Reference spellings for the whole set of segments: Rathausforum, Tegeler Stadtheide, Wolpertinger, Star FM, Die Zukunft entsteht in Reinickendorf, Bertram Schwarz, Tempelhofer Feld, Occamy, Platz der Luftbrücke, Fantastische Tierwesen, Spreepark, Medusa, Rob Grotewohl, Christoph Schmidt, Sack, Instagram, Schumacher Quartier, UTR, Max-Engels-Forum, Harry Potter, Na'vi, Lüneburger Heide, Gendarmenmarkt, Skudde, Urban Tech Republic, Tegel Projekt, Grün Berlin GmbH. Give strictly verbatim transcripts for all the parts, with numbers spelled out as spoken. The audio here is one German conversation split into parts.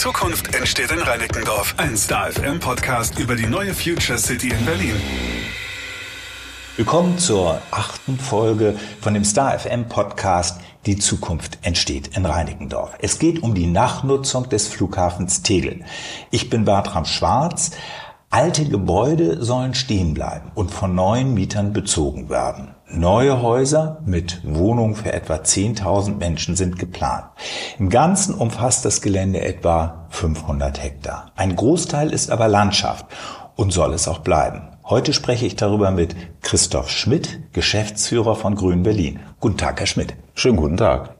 Zukunft entsteht in Reinickendorf. Ein Star F M Podcast über die neue Future City in Berlin. Willkommen zur achten Folge von dem Star F M Podcast Die Zukunft entsteht in Reinickendorf. Es geht um die Nachnutzung des Flughafens Tegel. Ich bin Bertram Schwarz. Alte Gebäude sollen stehen bleiben und von neuen Mietern bezogen werden. Neue Häuser mit Wohnungen für etwa zehntausend Menschen sind geplant. Im Ganzen umfasst das Gelände etwa fünfhundert Hektar. Ein Großteil ist aber Landschaft und soll es auch bleiben. Heute spreche ich darüber mit Christoph Schmidt, Geschäftsführer von Grün Berlin. Guten Tag, Herr Schmidt. Schönen guten Tag.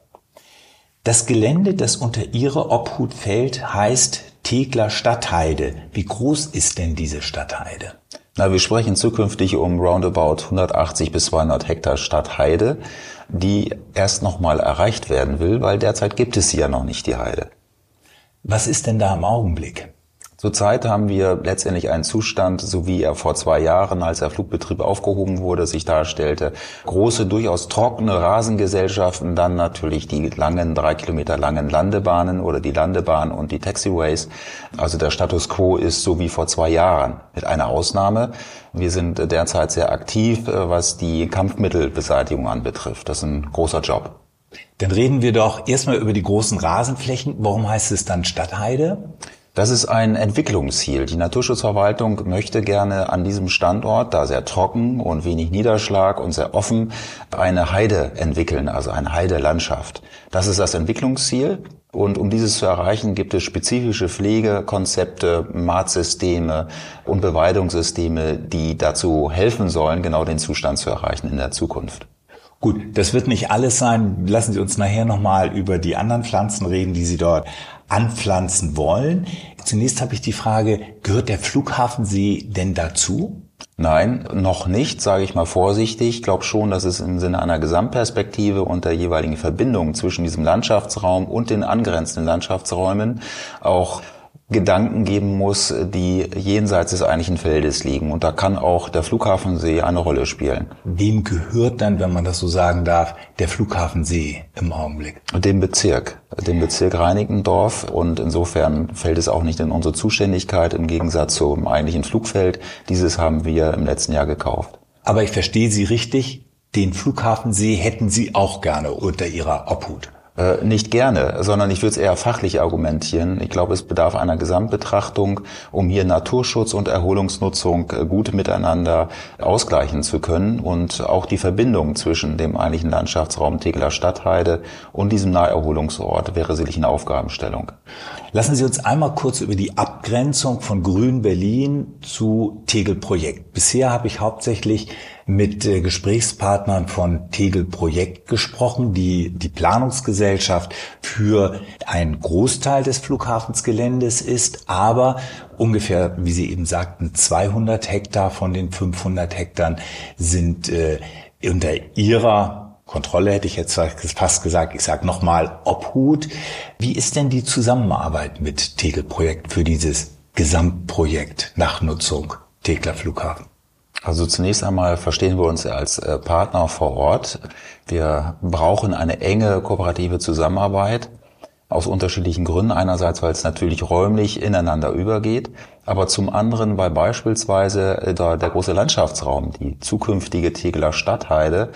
Das Gelände, das unter Ihre Obhut fällt, heißt Tegeler Stadtheide. Wie groß ist denn diese Stadtheide? Na, wir sprechen zukünftig um roundabout hundertachtzig bis zweihundert Hektar Stadtheide, die erst nochmal erreicht werden will, weil derzeit gibt es sie ja noch nicht, die Heide. Was ist denn da im Augenblick? Zurzeit haben wir letztendlich einen Zustand, so wie er vor zwei Jahren, als der Flugbetrieb aufgehoben wurde, sich darstellte. Große, durchaus trockene Rasengesellschaften, dann natürlich die langen, drei Kilometer langen Landebahnen oder die Landebahn und die Taxiways. Also der Status quo ist so wie vor zwei Jahren, mit einer Ausnahme. Wir sind derzeit sehr aktiv, was die Kampfmittelbeseitigung anbetrifft. Das ist ein großer Job. Dann reden wir doch erstmal über die großen Rasenflächen. Warum heißt es dann Stadtheide? Das ist ein Entwicklungsziel. Die Naturschutzverwaltung möchte gerne an diesem Standort, da sehr trocken und wenig Niederschlag und sehr offen, eine Heide entwickeln, also eine Heidelandschaft. Das ist das Entwicklungsziel. Und um dieses zu erreichen, gibt es spezifische Pflegekonzepte, Maßsysteme und Beweidungssysteme, die dazu helfen sollen, genau den Zustand zu erreichen in der Zukunft. Gut, das wird nicht alles sein. Lassen Sie uns nachher nochmal über die anderen Pflanzen reden, die Sie dort anpflanzen wollen. Zunächst habe ich die Frage, gehört der Flughafensee denn dazu? Nein, noch nicht, sage ich mal vorsichtig. Ich glaube schon, dass es im Sinne einer Gesamtperspektive und der jeweiligen Verbindung zwischen diesem Landschaftsraum und den angrenzenden Landschaftsräumen auch Gedanken geben muss, die jenseits des eigentlichen Feldes liegen. Und da kann auch der Flughafensee eine Rolle spielen. Wem gehört dann, wenn man das so sagen darf, der Flughafensee im Augenblick? Dem Bezirk, dem Bezirk Reinickendorf. Und insofern fällt es auch nicht in unsere Zuständigkeit, im Gegensatz zum eigentlichen Flugfeld. Dieses haben wir im letzten Jahr gekauft. Aber ich verstehe Sie richtig, den Flughafensee hätten Sie auch gerne unter Ihrer Obhut. Nicht gerne, sondern ich würde es eher fachlich argumentieren. Ich glaube, es bedarf einer Gesamtbetrachtung, um hier Naturschutz und Erholungsnutzung gut miteinander ausgleichen zu können und auch die Verbindung zwischen dem eigentlichen Landschaftsraum Tegeler Stadtheide und diesem Naherholungsort wäre sicherlich eine Aufgabenstellung. Lassen Sie uns einmal kurz über die Abgrenzung von Grün Berlin zu Tegel Projekt. Bisher habe ich hauptsächlich mit Gesprächspartnern von Tegel Projekt gesprochen, die die Planungsgesellschaft für einen Großteil des Flughafensgeländes ist, aber ungefähr, wie Sie eben sagten, zweihundert Hektar von den fünfhundert Hektar sind äh, unter ihrer Kontrolle, hätte ich jetzt fast gesagt, ich sage nochmal Obhut. Wie ist denn die Zusammenarbeit mit Tegel Projekt für dieses Gesamtprojekt Nachnutzung Tegeler Flughafen? Also zunächst einmal verstehen wir uns als Partner vor Ort. Wir brauchen eine enge kooperative Zusammenarbeit aus unterschiedlichen Gründen. Einerseits, weil es natürlich räumlich ineinander übergeht, aber zum anderen, weil beispielsweise der, der große Landschaftsraum, die zukünftige Tegeler Stadtheide,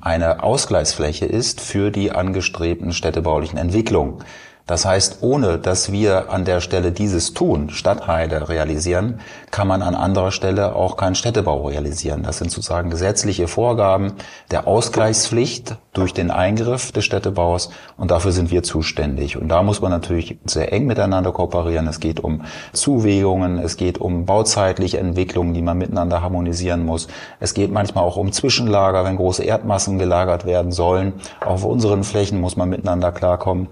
eine Ausgleichsfläche ist für die angestrebten städtebaulichen Entwicklungen. Das heißt, ohne dass wir an der Stelle dieses tun, Stadtheide realisieren, kann man an anderer Stelle auch keinen Städtebau realisieren. Das sind sozusagen gesetzliche Vorgaben der Ausgleichspflicht durch den Eingriff des Städtebaus und dafür sind wir zuständig. Und da muss man natürlich sehr eng miteinander kooperieren. Es geht um Zuwägungen, es geht um bauzeitliche Entwicklungen, die man miteinander harmonisieren muss. Es geht manchmal auch um Zwischenlager, wenn große Erdmassen gelagert werden sollen. Auf unseren Flächen muss man miteinander klarkommen.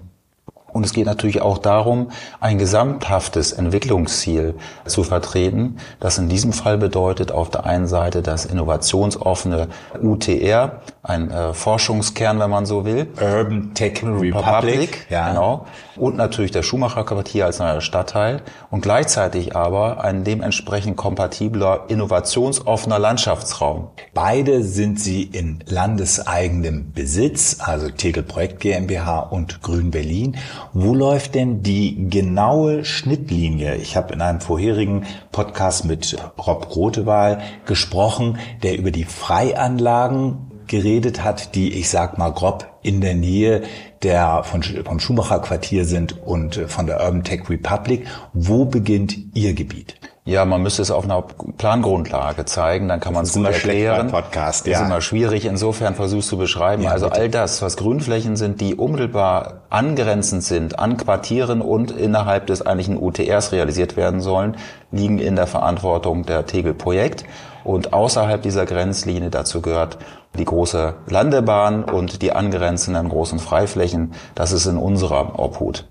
Und es geht natürlich auch darum, ein gesamthaftes Entwicklungsziel zu vertreten, das in diesem Fall bedeutet, auf der einen Seite das innovationsoffene U T R, ein äh, Forschungskern, wenn man so will. Urban Tech Republic. Republic ja. Genau. Und natürlich der Schumacher Quartier als neuer Stadtteil und gleichzeitig aber ein dementsprechend kompatibler, innovationsoffener Landschaftsraum. Beide sind sie in landeseigenem Besitz, also Tegel Projekt GmbH und Grün Berlin. Wo läuft denn die genaue Schnittlinie? Ich habe in einem vorherigen Podcast mit Rob Grotewohl gesprochen, der über die Freianlagen geredet hat, die, ich sag mal grob, in der Nähe der von, vom Schumacher Quartier sind und von der Urban Tech Republic. Wo beginnt Ihr Gebiet? Ja, man müsste es auf einer Plangrundlage zeigen, dann kann man es gut erklären. Podcast, ja. Das ist immer schwierig, insofern versuchst du beschreiben. Ja, also bitte. All das, was Grünflächen sind, die unmittelbar angrenzend sind, an Quartieren und innerhalb des eigentlichen U T Rs realisiert werden sollen, liegen in der Verantwortung der Tegel Projekt. Und außerhalb dieser Grenzlinie dazu gehört die große Landebahn und die angrenzenden großen Freiflächen. Das ist in unserer Obhut.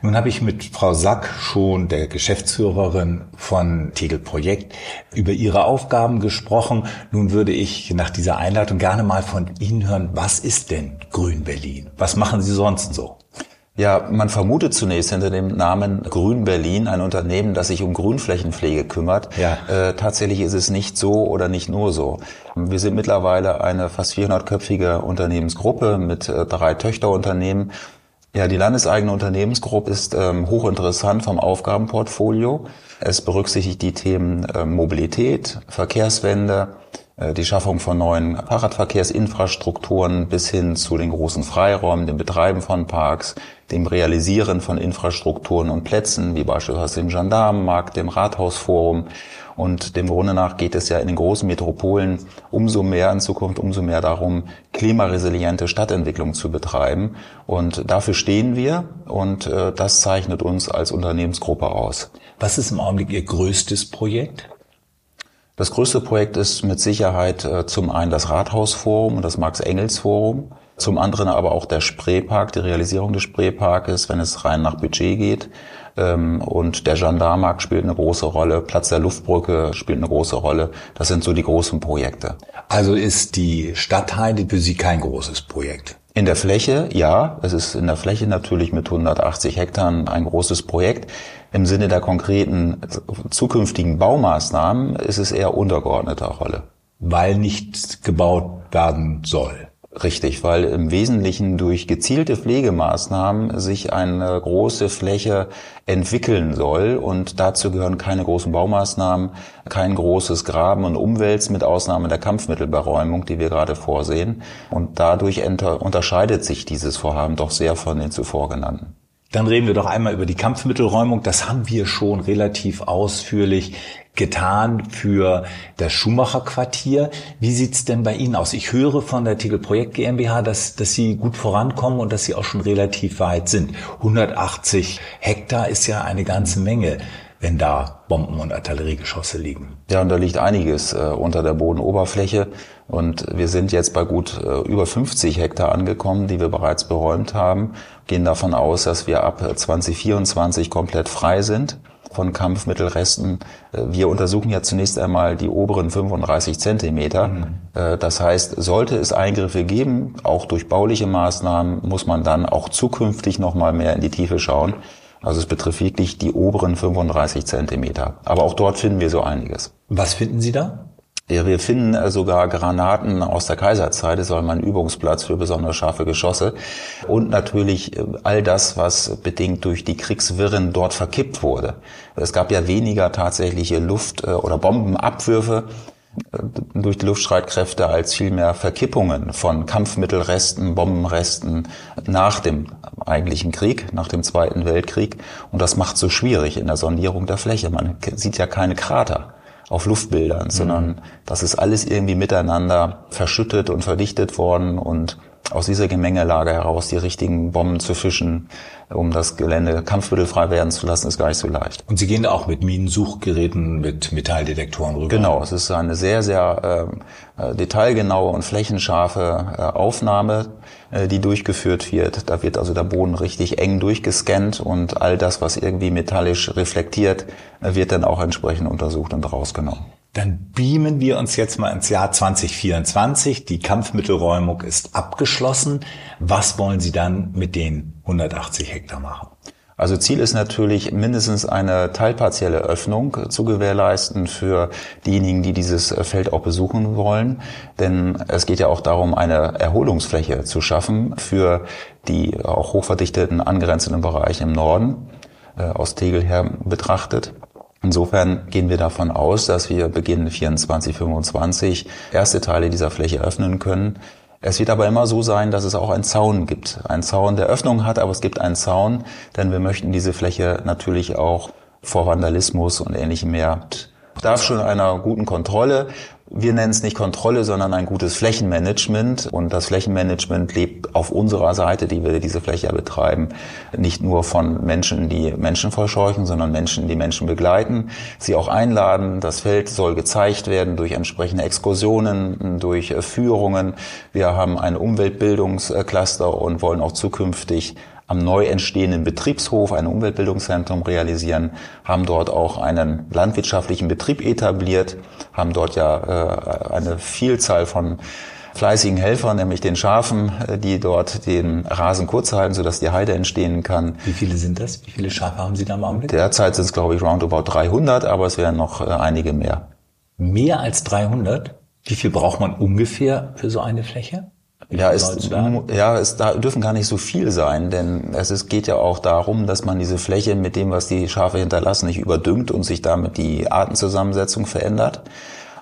Nun habe ich mit Frau Sack schon, der Geschäftsführerin von Tegel Projekt, über ihre Aufgaben gesprochen. Nun würde ich nach dieser Einleitung gerne mal von Ihnen hören, was ist denn Grün Berlin? Was machen Sie sonst so? Ja, man vermutet zunächst hinter dem Namen Grün Berlin ein Unternehmen, das sich um Grünflächenpflege kümmert. Ja. Äh, tatsächlich ist es nicht so oder nicht nur so. Wir sind mittlerweile eine fast vierhundertköpfige Unternehmensgruppe mit äh, drei Töchterunternehmen. Ja, die landeseigene Unternehmensgruppe ist ähm, hochinteressant vom Aufgabenportfolio. Es berücksichtigt die Themen äh, Mobilität, Verkehrswende, äh, die Schaffung von neuen Fahrradverkehrsinfrastrukturen bis hin zu den großen Freiräumen, dem Betreiben von Parks, dem Realisieren von Infrastrukturen und Plätzen, wie beispielsweise dem Gendarmenmarkt, dem Rathausforum. Und dem Grunde nach geht es ja in den großen Metropolen umso mehr in Zukunft, umso mehr darum, klimaresiliente Stadtentwicklung zu betreiben. Und dafür stehen wir und äh, das zeichnet uns als Unternehmensgruppe aus. Was ist im Augenblick Ihr größtes Projekt? Das größte Projekt ist mit Sicherheit äh, zum einen das Rathausforum und das Max-Engels-Forum, zum anderen aber auch der Spreepark, die Realisierung des Spreeparkes, wenn es rein nach Budget geht. Und der Gendarmenmarkt spielt eine große Rolle, Platz der Luftbrücke spielt eine große Rolle. Das sind so die großen Projekte. Also ist die Stadtheide für Sie kein großes Projekt? In der Fläche, ja. Es ist in der Fläche natürlich mit hundertachtzig Hektar ein großes Projekt. Im Sinne der konkreten zukünftigen Baumaßnahmen ist es eher untergeordneter Rolle. Weil nicht gebaut werden soll? Richtig, weil im Wesentlichen durch gezielte Pflegemaßnahmen sich eine große Fläche entwickeln soll und dazu gehören keine großen Baumaßnahmen, kein großes Graben und Umwälzen mit Ausnahme der Kampfmittelberäumung, die wir gerade vorsehen. Und dadurch unterscheidet sich dieses Vorhaben doch sehr von den zuvor genannten. Dann reden wir doch einmal über die Kampfmittelräumung. Das haben wir schon relativ ausführlich getan für das Schumacher Quartier. Wie sieht's denn bei Ihnen aus? Ich höre von der Tegel Projekt GmbH, dass, dass Sie gut vorankommen und dass Sie auch schon relativ weit sind. hundertachtzig Hektar ist ja eine ganze Menge, wenn da Bomben und Artilleriegeschosse liegen. Ja, und da liegt einiges äh, unter der Bodenoberfläche. Und wir sind jetzt bei gut äh, über fünfzig Hektar angekommen, die wir bereits beräumt haben. Gehen davon aus, dass wir ab zwanzig vierundzwanzig komplett frei sind von Kampfmittelresten. Wir untersuchen ja zunächst einmal die oberen fünfunddreißig Zentimeter. Mhm. Das heißt, sollte es Eingriffe geben, auch durch bauliche Maßnahmen, muss man dann auch zukünftig noch mal mehr in die Tiefe schauen. Also es betrifft wirklich die oberen fünfunddreißig Zentimeter. Aber auch dort finden wir so einiges. Was finden Sie da? Ja, wir finden sogar Granaten aus der Kaiserzeit. Es war mal ein Übungsplatz für besonders scharfe Geschosse. Und natürlich all das, was bedingt durch die Kriegswirren dort verkippt wurde. Es gab ja weniger tatsächliche Luft- oder Bombenabwürfe durch die Luftstreitkräfte als vielmehr Verkippungen von Kampfmittelresten, Bombenresten nach dem eigentlichen Krieg, nach dem Zweiten Weltkrieg. Und das macht es so schwierig in der Sondierung der Fläche. Man sieht ja keine Krater auf Luftbildern, sondern mhm. das ist alles irgendwie miteinander verschüttet und verdichtet worden und aus dieser Gemengelage heraus die richtigen Bomben zu fischen, um das Gelände kampfmittelfrei werden zu lassen, ist gar nicht so leicht. Und Sie gehen da auch mit Minensuchgeräten, mit Metalldetektoren rüber? Genau, es ist eine sehr, sehr äh, detailgenaue und flächenscharfe äh, Aufnahme, äh, die durchgeführt wird. Da wird also der Boden richtig eng durchgescannt und all das, was irgendwie metallisch reflektiert, äh, wird dann auch entsprechend untersucht und rausgenommen. Dann beamen wir uns jetzt mal ins Jahr zwanzig vierundzwanzig. Die Kampfmittelräumung ist abgeschlossen. Was wollen Sie dann mit den hundertachtzig Hektar machen? Also Ziel ist natürlich, mindestens eine teilpartielle Öffnung zu gewährleisten für diejenigen, die dieses Feld auch besuchen wollen. Denn es geht ja auch darum, eine Erholungsfläche zu schaffen für die auch hochverdichteten angrenzenden Bereiche im Norden, äh, aus Tegel her betrachtet. Insofern gehen wir davon aus, dass wir beginnend vierundzwanzig, fünfundzwanzig erste Teile dieser Fläche öffnen können. Es wird aber immer so sein, dass es auch einen Zaun gibt. Ein Zaun, der Öffnung hat, aber es gibt einen Zaun, denn wir möchten diese Fläche natürlich auch vor Vandalismus und ähnlichem mehr. Bedarf schon einer guten Kontrolle. Wir nennen es nicht Kontrolle, sondern ein gutes Flächenmanagement. Und das Flächenmanagement lebt auf unserer Seite, die wir diese Fläche betreiben, nicht nur von Menschen, die Menschen verscheuchen, sondern Menschen, die Menschen begleiten, sie auch einladen. Das Feld soll gezeigt werden durch entsprechende Exkursionen, durch Führungen. Wir haben ein Umweltbildungscluster und wollen auch zukünftig am neu entstehenden Betriebshof ein Umweltbildungszentrum realisieren, haben dort auch einen landwirtschaftlichen Betrieb etabliert, haben dort ja äh, eine Vielzahl von fleißigen Helfern, nämlich den Schafen, die dort den Rasen kurz halten, sodass die Heide entstehen kann. Wie viele sind das? Wie viele Schafe haben Sie da im Augenblick? Derzeit sind es, glaube ich, roundabout dreihundert, aber es wären noch äh, einige mehr. Mehr als dreihundert? Wie viel braucht man ungefähr für so eine Fläche? Ja, es, ja, es da dürfen gar nicht so viel sein, denn es ist, geht ja auch darum, dass man diese Fläche mit dem, was die Schafe hinterlassen, nicht überdüngt und sich damit die Artenzusammensetzung verändert.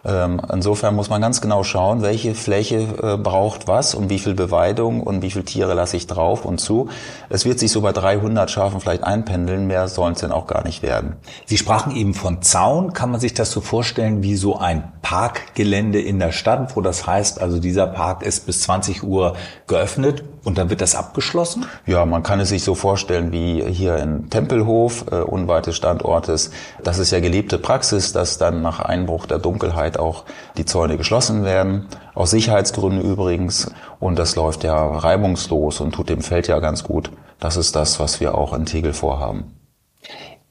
Ähm, insofern muss man ganz genau schauen, welche Fläche äh, braucht was und wie viel Beweidung und wie viele Tiere lasse ich drauf und zu. Es wird sich so bei dreihundert Schafen vielleicht einpendeln, mehr sollen es denn auch gar nicht werden. Sie sprachen eben von Zaun. Kann man sich das so vorstellen wie so ein Parkgelände in der Stadt, wo das heißt, also dieser Park ist bis zwanzig Uhr geöffnet und dann wird das abgeschlossen? Ja, man kann es sich so vorstellen wie hier in Tempelhof, äh, unweit des Standortes. Das ist ja gelebte Praxis, dass dann nach Einbruch der Dunkelheit auch die Zäune geschlossen werden, aus Sicherheitsgründen übrigens. Und das läuft ja reibungslos und tut dem Feld ja ganz gut. Das ist das, was wir auch in Tegel vorhaben.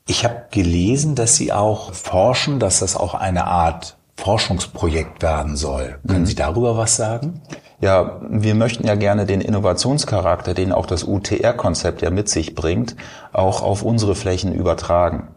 Ich habe gelesen, dass Sie auch forschen, dass das auch eine Art Forschungsprojekt werden soll. Können mhm. Sie darüber was sagen? Ja, wir möchten ja gerne den Innovationscharakter, den auch das U T R-Konzept ja mit sich bringt, auch auf unsere Flächen übertragen.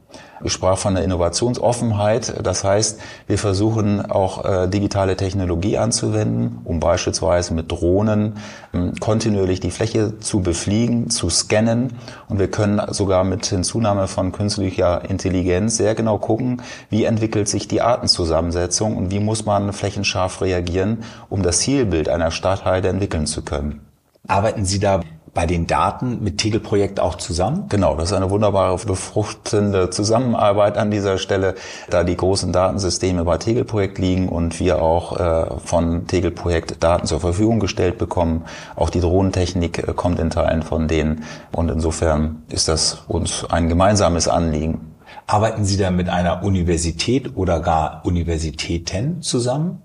Ich sprach von der Innovationsoffenheit. Das heißt, wir versuchen auch äh, digitale Technologie anzuwenden, um beispielsweise mit Drohnen ähm, kontinuierlich die Fläche zu befliegen, zu scannen. Und wir können sogar mit Hinzunahme von künstlicher Intelligenz sehr genau gucken, wie entwickelt sich die Artenzusammensetzung und wie muss man flächenscharf reagieren, um das Zielbild einer Stadtheide entwickeln zu können. Arbeiten Sie da bei den Daten mit Tegel Projekt auch zusammen? Genau, das ist eine wunderbare, befruchtende Zusammenarbeit an dieser Stelle, da die großen Datensysteme bei Tegel Projekt liegen und wir auch äh, von Tegel Projekt Daten zur Verfügung gestellt bekommen. Auch die Drohnentechnik äh, kommt in Teilen von denen und insofern ist das uns ein gemeinsames Anliegen. Arbeiten Sie da mit einer Universität oder gar Universitäten zusammen?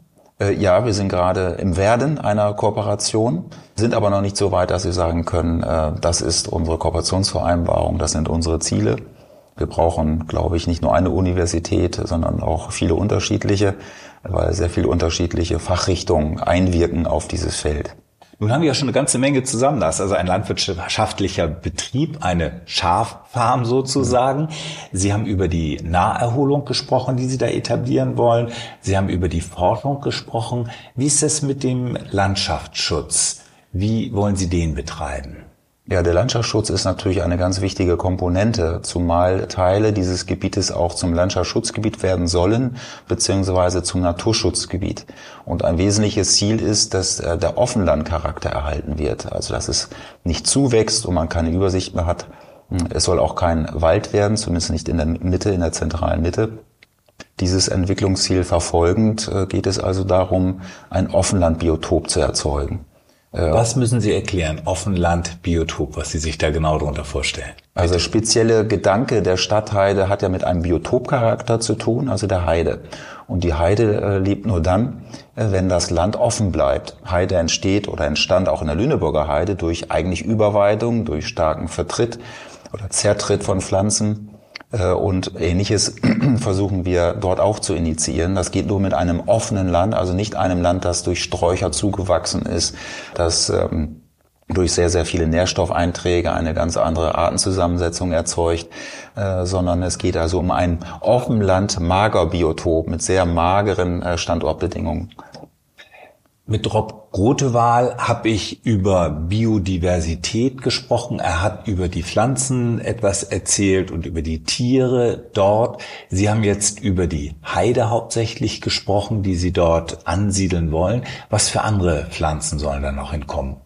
Ja, wir sind gerade im Werden einer Kooperation, sind aber noch nicht so weit, dass wir sagen können, das ist unsere Kooperationsvereinbarung, das sind unsere Ziele. Wir brauchen, glaube ich, nicht nur eine Universität, sondern auch viele unterschiedliche, weil sehr viele unterschiedliche Fachrichtungen einwirken auf dieses Feld. Nun haben wir ja schon eine ganze Menge zusammen. Das ist also ein landwirtschaftlicher Betrieb, eine Schaffarm sozusagen. Sie haben über die Naherholung gesprochen, die Sie da etablieren wollen. Sie haben über die Forschung gesprochen. Wie ist es mit dem Landschaftsschutz? Wie wollen Sie den betreiben? Ja, der Landschaftsschutz ist natürlich eine ganz wichtige Komponente, zumal Teile dieses Gebietes auch zum Landschaftsschutzgebiet werden sollen, beziehungsweise zum Naturschutzgebiet. Und ein wesentliches Ziel ist, dass der Offenlandcharakter erhalten wird, also dass es nicht zuwächst und man keine Übersicht mehr hat. Es soll auch kein Wald werden, zumindest nicht in der Mitte, in der zentralen Mitte. Dieses Entwicklungsziel verfolgend geht es also darum, ein Offenlandbiotop zu erzeugen. Was müssen Sie erklären? Offenland-Biotop, was Sie sich da genau darunter vorstellen. Bitte. Also spezielle Gedanke der Stadtheide hat ja mit einem Biotopcharakter zu tun, also der Heide. Und die Heide äh, lebt nur dann, äh, wenn das Land offen bleibt. Heide entsteht oder entstand auch in der Lüneburger Heide durch eigentlich Überweidung, durch starken Vertritt oder Zertritt von Pflanzen äh, und Ähnliches versuchen wir dort auch zu initiieren. Das geht nur mit einem offenen Land, also nicht einem Land, das durch Sträucher zugewachsen ist, das ähm, durch sehr, sehr viele Nährstoffeinträge eine ganz andere Artenzusammensetzung erzeugt, äh, sondern es geht also um ein Offenland-Magerbiotop mit sehr mageren äh, Standortbedingungen. Mit Rob Grotewohl habe ich über Biodiversität gesprochen. Er hat über die Pflanzen etwas erzählt und über die Tiere dort. Sie haben jetzt über die Heide hauptsächlich gesprochen, die Sie dort ansiedeln wollen. Was für andere Pflanzen sollen da noch hinkommen?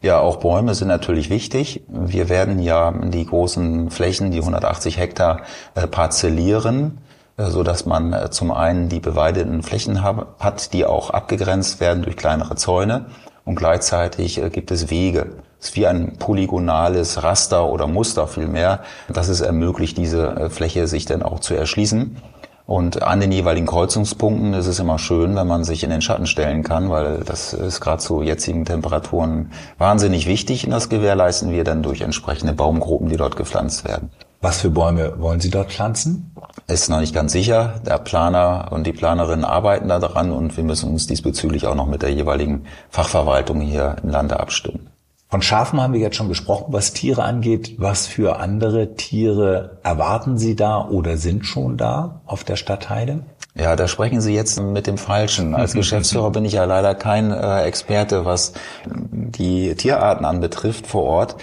Ja, auch Bäume sind natürlich wichtig. Wir werden ja die großen Flächen, die hundertachtzig Hektar, parzellieren, so dass man zum einen die beweideten Flächen hat, die auch abgegrenzt werden durch kleinere Zäune, und gleichzeitig gibt es Wege. Es ist wie ein polygonales Raster oder Muster vielmehr, das es ermöglicht, diese Fläche sich dann auch zu erschließen. Und an den jeweiligen Kreuzungspunkten ist es immer schön, wenn man sich in den Schatten stellen kann, weil das ist gerade zu jetzigen Temperaturen wahnsinnig wichtig, und das gewährleisten wir dann durch entsprechende Baumgruppen, die dort gepflanzt werden. Was für Bäume wollen Sie dort pflanzen? Ist noch nicht ganz sicher. Der Planer und die Planerin arbeiten da dran, und wir müssen uns diesbezüglich auch noch mit der jeweiligen Fachverwaltung hier im Lande abstimmen. Von Schafen haben wir jetzt schon gesprochen, was Tiere angeht. Was für andere Tiere erwarten Sie da oder sind schon da auf der Stadtheide? Ja, da sprechen Sie jetzt mit dem Falschen. Als Geschäftsführer bin ich ja leider kein äh, Experte, was die Tierarten anbetrifft vor Ort.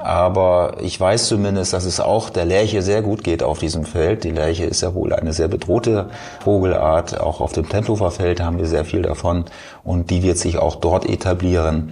Aber ich weiß zumindest, dass es auch der Lerche sehr gut geht auf diesem Feld. Die Lerche ist ja wohl eine sehr bedrohte Vogelart. Auch auf dem Tempelhofer Feld haben wir sehr viel davon, und die wird sich auch dort etablieren.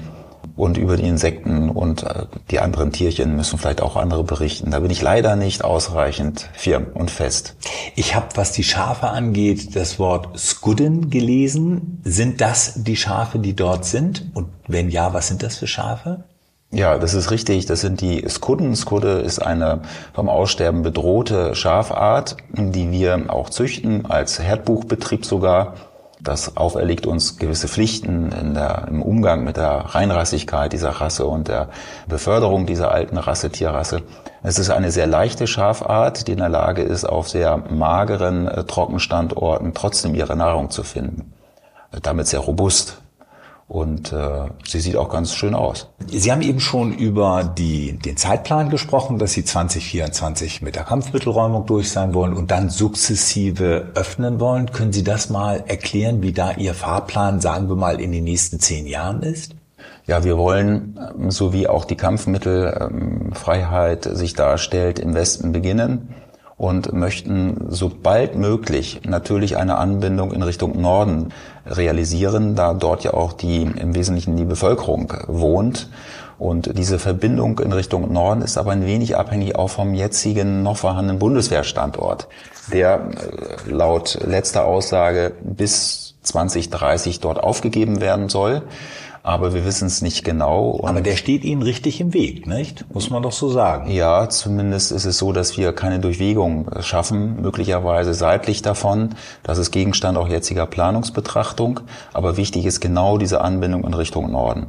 Und über die Insekten und die anderen Tierchen müssen vielleicht auch andere berichten. Da bin ich leider nicht ausreichend firm und fest. Ich habe, was die Schafe angeht, das Wort Skudden gelesen. Sind das die Schafe, die dort sind? Und wenn ja, was sind das für Schafe? Ja, das ist richtig. Das sind die Skudden. Skudde ist eine vom Aussterben bedrohte Schafart, die wir auch züchten, als Herdbuchbetrieb sogar. Das auferlegt uns gewisse Pflichten in der, im Umgang mit der Reinrassigkeit dieser Rasse und der Beförderung dieser alten Rasse, Tierrasse. Es ist eine sehr leichte Schafart, die in der Lage ist, auf sehr mageren äh, Trockenstandorten trotzdem ihre Nahrung zu finden. Damit sehr robust. Und äh, sie sieht auch ganz schön aus. Sie haben eben schon über die, den Zeitplan gesprochen, dass Sie zwanzig vierundzwanzig mit der Kampfmittelräumung durch sein wollen und dann sukzessive öffnen wollen. Können Sie das mal erklären, wie da Ihr Fahrplan, sagen wir mal, in den nächsten zehn Jahren ist? Ja, wir wollen, so wie auch die Kampfmittelfreiheit sich darstellt, im Westen beginnen und möchten so bald möglich natürlich eine Anbindung in Richtung Norden realisieren, da dort ja auch die im Wesentlichen die Bevölkerung wohnt. Und diese Verbindung in Richtung Norden ist aber ein wenig abhängig auch vom jetzigen noch vorhandenen Bundeswehrstandort, der laut letzter Aussage bis zwanzig dreißig dort aufgegeben werden soll. Aber wir wissen es nicht genau. Und aber der steht Ihnen richtig im Weg, nicht? Muss man doch so sagen. Ja, zumindest ist es so, dass wir keine Durchwegung schaffen, möglicherweise seitlich davon. Das ist Gegenstand auch jetziger Planungsbetrachtung. Aber wichtig ist genau diese Anbindung in Richtung Norden.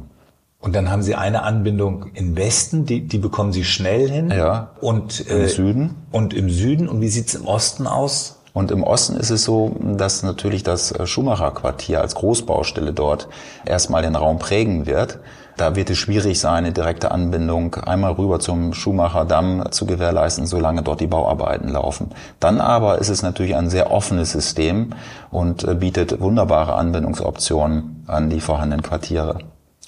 Und dann haben Sie eine Anbindung im Westen, die, die bekommen Sie schnell hin. Ja, und, äh, im Süden. Und im Süden. Und wie sieht's im Osten aus? Und im Osten ist es so, dass natürlich das Schumacher Quartier als Großbaustelle dort erstmal den Raum prägen wird. Da wird es schwierig sein, eine direkte Anbindung einmal rüber zum Schumacher Damm zu gewährleisten, solange dort die Bauarbeiten laufen. Dann aber ist es natürlich ein sehr offenes System und bietet wunderbare Anbindungsoptionen an die vorhandenen Quartiere.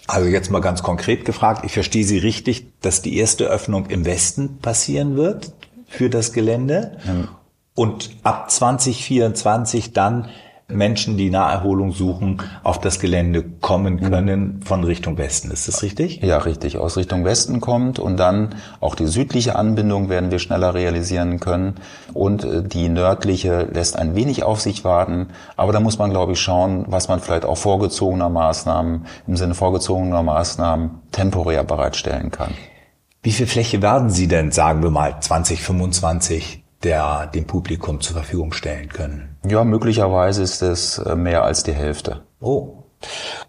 Also jetzt mal ganz konkret gefragt, ich verstehe Sie richtig, dass die erste Öffnung im Westen passieren wird für das Gelände? Hm. Und ab zwanzig vierundzwanzig dann Menschen, die Naherholung suchen, auf das Gelände kommen können von Richtung Westen. Ist das richtig? Ja, richtig. Aus Richtung Westen kommt, und dann auch die südliche Anbindung werden wir schneller realisieren können. Und die nördliche lässt ein wenig auf sich warten. Aber da muss man, glaube ich, schauen, was man vielleicht auch vorgezogener Maßnahmen, im Sinne vorgezogener Maßnahmen temporär bereitstellen kann. Wie viel Fläche werden Sie denn, sagen wir mal, zwanzig fünfundzwanzig der dem Publikum zur Verfügung stellen können? Ja, möglicherweise ist es mehr als die Hälfte. Oh.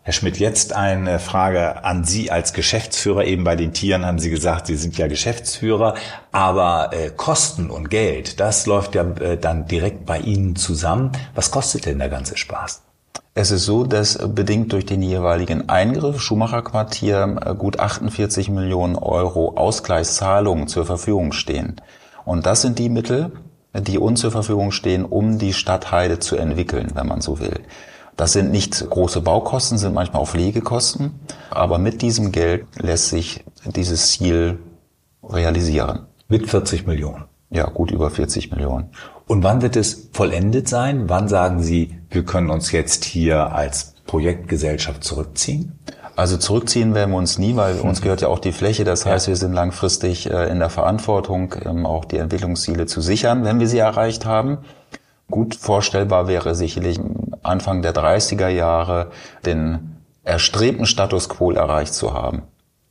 Herr Schmidt, jetzt eine Frage an Sie als Geschäftsführer. Eben bei den Tieren haben Sie gesagt, Sie sind ja Geschäftsführer, aber äh, Kosten und Geld, das läuft ja äh, dann direkt bei Ihnen zusammen. Was kostet denn der ganze Spaß? Es ist so, dass bedingt durch den jeweiligen Eingriff Schumacher Quartier gut achtundvierzig Millionen Euro Ausgleichszahlungen zur Verfügung stehen. Und das sind die Mittel, die uns zur Verfügung stehen, um die Stadtheide zu entwickeln, wenn man so will. Das sind nicht große Baukosten, sind manchmal auch Pflegekosten, aber mit diesem Geld lässt sich dieses Ziel realisieren. Mit vierzig Millionen? Ja, gut über vierzig Millionen. Und wann wird es vollendet sein? Wann sagen Sie, wir können uns jetzt hier als Projektgesellschaft zurückziehen? Also zurückziehen werden wir uns nie, weil uns gehört ja auch die Fläche. Das heißt, wir sind langfristig in der Verantwortung, auch die Entwicklungsziele zu sichern, wenn wir sie erreicht haben. Gut vorstellbar wäre sicherlich Anfang der dreißiger Jahre den erstrebten Status quo erreicht zu haben.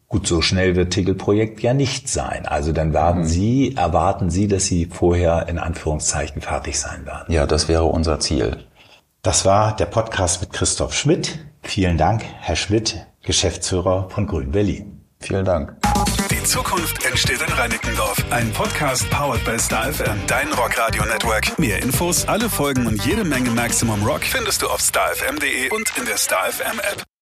Gut, so schnell wird Tegel Projekt ja nicht sein. Also dann werden mhm. Sie, erwarten Sie, dass Sie vorher in Anführungszeichen fertig sein werden. Ja, das wäre unser Ziel. Das war der Podcast mit Christoph Schmidt. Vielen Dank, Herr Schmidt, Geschäftsführer von Grün Berlin. Vielen Dank. Die Zukunft entsteht in Reinickendorf. Ein Podcast powered by Star F M, dein Rockradio-Network. Mehr Infos, alle Folgen und jede Menge Maximum Rock findest du auf star f m punkt de und in der Star F M App.